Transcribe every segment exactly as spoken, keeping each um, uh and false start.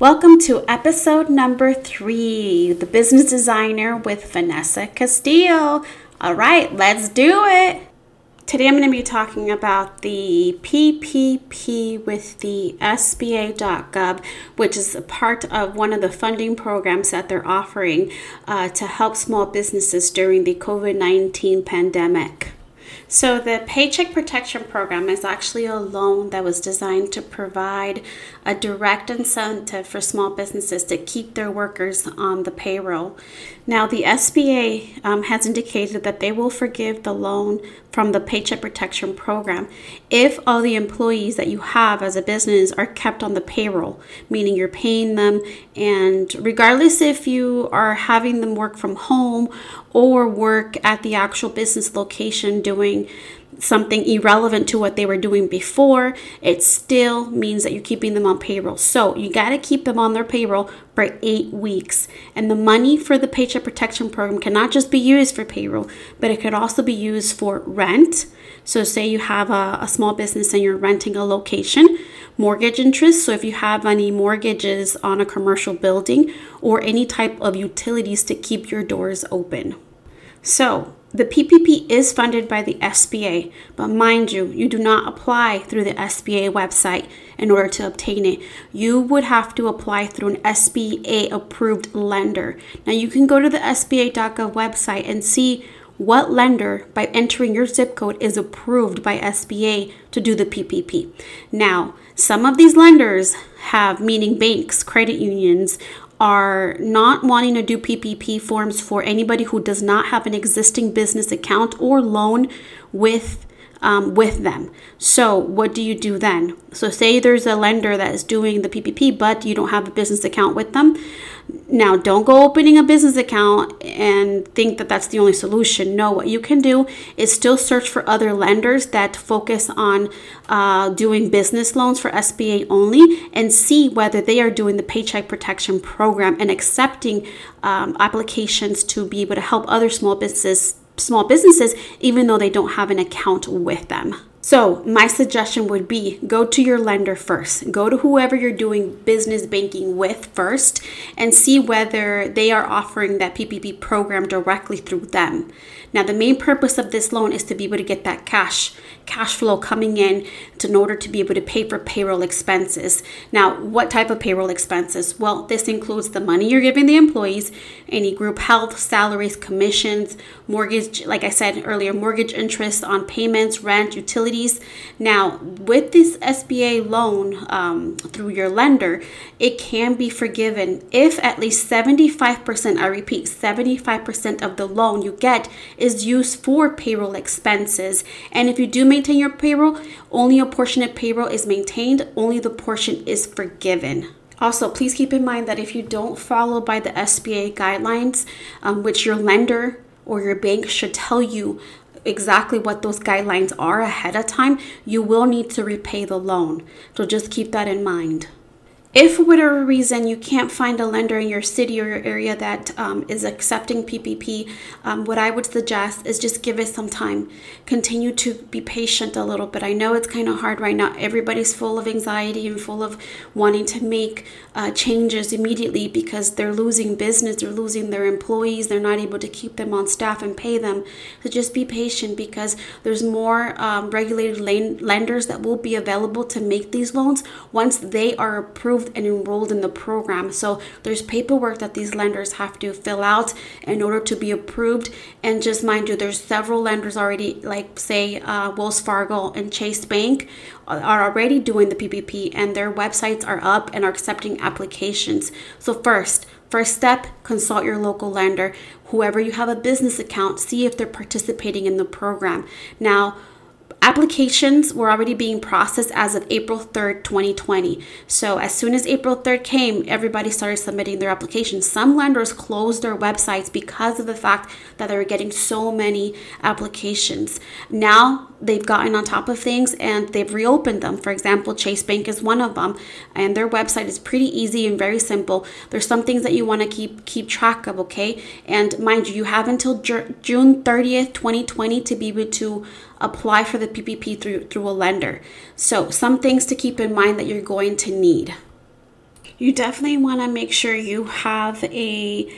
Welcome to episode number three, The Business Designer with Vanessa Castillo. All right, let's do it. Today I'm going to be talking about the P P P with the S B A dot gov, which is a part of one of the funding programs that they're offering uh, to help small businesses during the COVID nineteen pandemic. So the Paycheck Protection Program is actually a loan that was designed to provide a direct incentive for small businesses to keep their workers on the payroll. Now, the S B A um, has indicated that they will forgive the loan from the Paycheck Protection Program if all the employees that you have as a business are kept on the payroll, meaning you're paying them, and regardless if you are having them work from home or work at the actual business location doing something irrelevant to what they were doing before, it still means that you're keeping them on payroll. So you got to keep them on their payroll for eight weeks. And the money for the Paycheck Protection Program cannot just be used for payroll, but it could also be used for rent. So say you have a, a small business and you're renting a location, mortgage interest. So if you have any mortgages on a commercial building or any type of utilities to keep your doors open. So the P P P is funded by the S B A, but mind you, you do not apply through the S B A website in order to obtain it. You would have to apply through an S B A-approved lender. Now, you can go to the S B A dot gov website and see what lender, by entering your zip code, is approved by S B A to do the P P P. Now, some of these lenders have, meaning banks, credit unions, are not wanting to do P P P forms for anybody who does not have an existing business account or loan with um, with them. So what do you do then? So say there's a lender that is doing the P P P, but you don't have a business account with them. Now, don't go opening a business account and think that that's the only solution. No, what you can do is still search for other lenders that focus on uh, doing business loans for S B A only and see whether they are doing the Paycheck Protection Program and accepting um, applications to be able to help other small businesses, small businesses, even though they don't have an account with them. So my suggestion would be go to your lender first. Go to whoever you're doing business banking with first and see whether they are offering that P P P program directly through them. Now, the main purpose of this loan is to be able to get that cash, cash flow coming in to, in order to be able to pay for payroll expenses. Now, what type of payroll expenses? Well, this includes the money you're giving the employees, any group health, salaries, commissions, mortgage, like I said earlier, mortgage interest on payments, rent, utilities. Now, with this S B A loan um, through your lender, it can be forgiven if at least seventy-five percent, I repeat, seventy-five percent of the loan you get is used for payroll expenses. And if you do maintain your payroll, only a portion of payroll is maintained, only the portion is forgiven. Also, please keep in mind that if you don't follow by the S B A guidelines, um, which your lender or your bank should tell you exactly what those guidelines are ahead of time, you will need to repay the loan. So just keep that in mind. If for whatever reason you can't find a lender in your city or your area that um, is accepting P P P, um, what I would suggest is just give it some time. Continue to be patient a little bit. I know it's kind of hard right now. Everybody's full of anxiety and full of wanting to make uh, changes immediately because they're losing business, they're losing their employees, they're not able to keep them on staff and pay them. So just be patient because there's more um, regulated lenders that will be available to make these loans once they are approved and enrolled in the program. So there's paperwork that these lenders have to fill out in order to be approved. And just mind you, there's several lenders already, like say uh, Wells Fargo and Chase Bank are already doing the P P P, and their websites are up and are accepting applications. So first, first step, consult your local lender, whoever you have a business account, see if they're participating in the program. Now, applications were already being processed as of April third, twenty twenty. So as soon as April third came, everybody started submitting their applications. Some lenders closed their websites because of the fact that they were getting so many applications. Now they've gotten on top of things and they've reopened them. For example, Chase Bank is one of them, and their website is pretty easy and very simple. There's some things that you want to keep keep track of, okay? And mind you, you have until June thirtieth, twenty twenty to be able to apply for the P P P through, through a lender. So some things to keep in mind that you're going to need. you definitely want to make sure you have a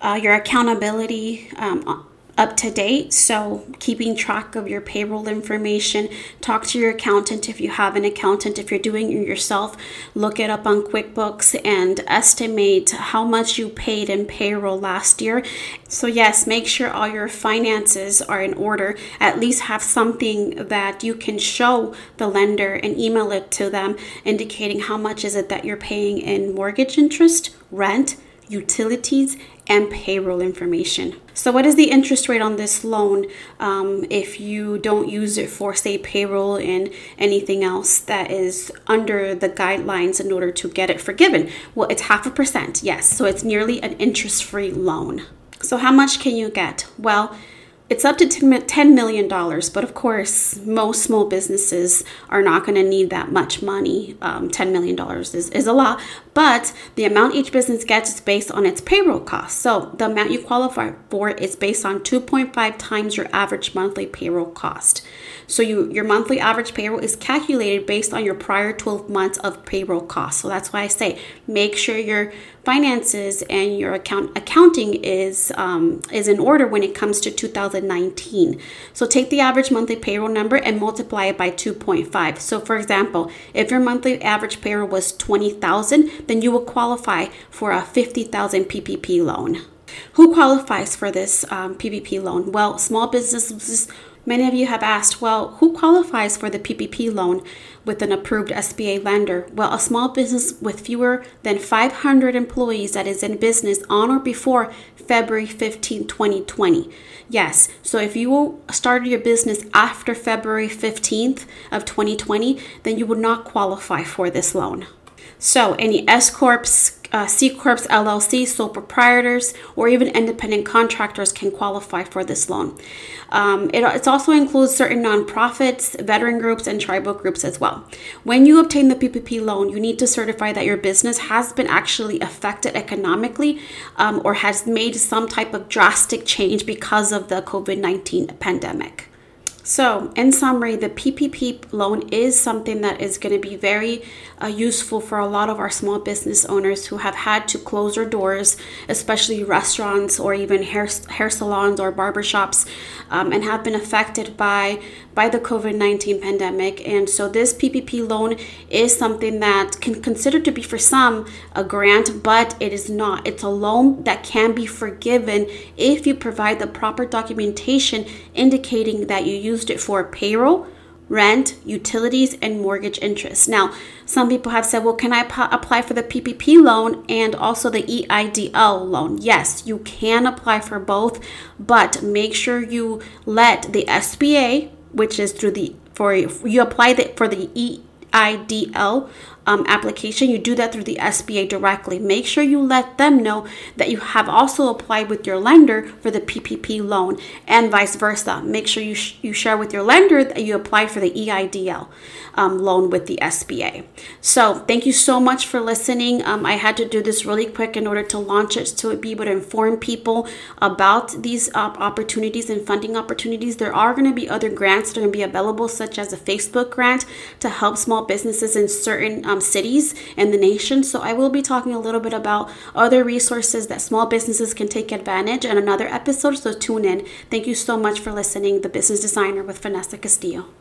uh, your accountability um, up to date. So keeping track of your payroll information, talk to your accountant if you have an accountant. If you're doing it yourself, look it up on QuickBooks and estimate how much you paid in payroll last year. So yes, make sure all your finances are in order. At least have something that you can show the lender and email it to them, indicating how much is it that you're paying in mortgage interest, rent, utilities, and payroll information. So what is the interest rate on this loan um, if you don't use it for, say, payroll and anything else that is under the guidelines in order to get it forgiven? Well, it's half a percent, yes. So it's nearly an interest-free loan. So how much can you get? Well, it's up to ten million dollars, but of course, most small businesses are not going to need that much money. Um, ten million dollars is, is a lot, but the amount each business gets is based on its payroll costs. So the amount you qualify for is based on two point five times your average monthly payroll cost. So you, your monthly average payroll is calculated based on your prior twelve months of payroll costs. So that's why I say make sure your finances and your account accounting is um, is in order when it comes to two thousand nineteen. So take the average monthly payroll number and multiply it by two point five. So for example, if your monthly average payroll was twenty thousand, then you will qualify for a fifty thousand P P P loan. Who qualifies for this um, P P P loan? Well, small businesses. Many of you have asked, well, who qualifies for the P P P loan with an approved S B A lender? Well, a small business with fewer than five hundred employees that is in business on or before February fifteenth, twenty twenty. Yes, so if you started your business after February fifteenth of twenty twenty, then you would not qualify for this loan. So any S-Corps, uh, C-Corps, L L C, sole proprietors, or even independent contractors can qualify for this loan. Um, it, it also includes certain nonprofits, veteran groups, and tribal groups as well. When you obtain the P P P loan, you need to certify that your business has been actually affected economically um, or has made some type of drastic change because of the COVID nineteen pandemic. So in summary, the P P P loan is something that is going to be very uh, useful for a lot of our small business owners who have had to close their doors, especially restaurants or even hair, hair salons or barbershops, um, and have been affected by, by the COVID nineteen pandemic. And so this P P P loan is something that can consider to be for some a grant, but it is not. It's a loan that can be forgiven if you provide the proper documentation indicating that you use used it for payroll, rent, utilities, and mortgage interest. Now, some people have said, well, can I p- apply for the P P P loan and also the E I D L loan? Yes, you can apply for both, but make sure you let the S B A, which is through the, for you apply the, for the E I D L um, application, you do that through the S B A directly. Make sure you let them know that you have also applied with your lender for the P P P loan and vice versa. Make sure you, sh- you share with your lender that you applied for the E I D L um, loan with the S B A. So thank you so much for listening. Um, I had to do this really quick in order to launch it to be able to inform people about these uh, opportunities and funding opportunities. There are going to be other grants that are going to be available, such as a Facebook grant to help small businesses in certain um, cities and the nation. So I will be talking a little bit about other resources that small businesses can take advantage in another episode. So tune in. Thank you so much for listening. The Business Designer with Vanessa Castillo.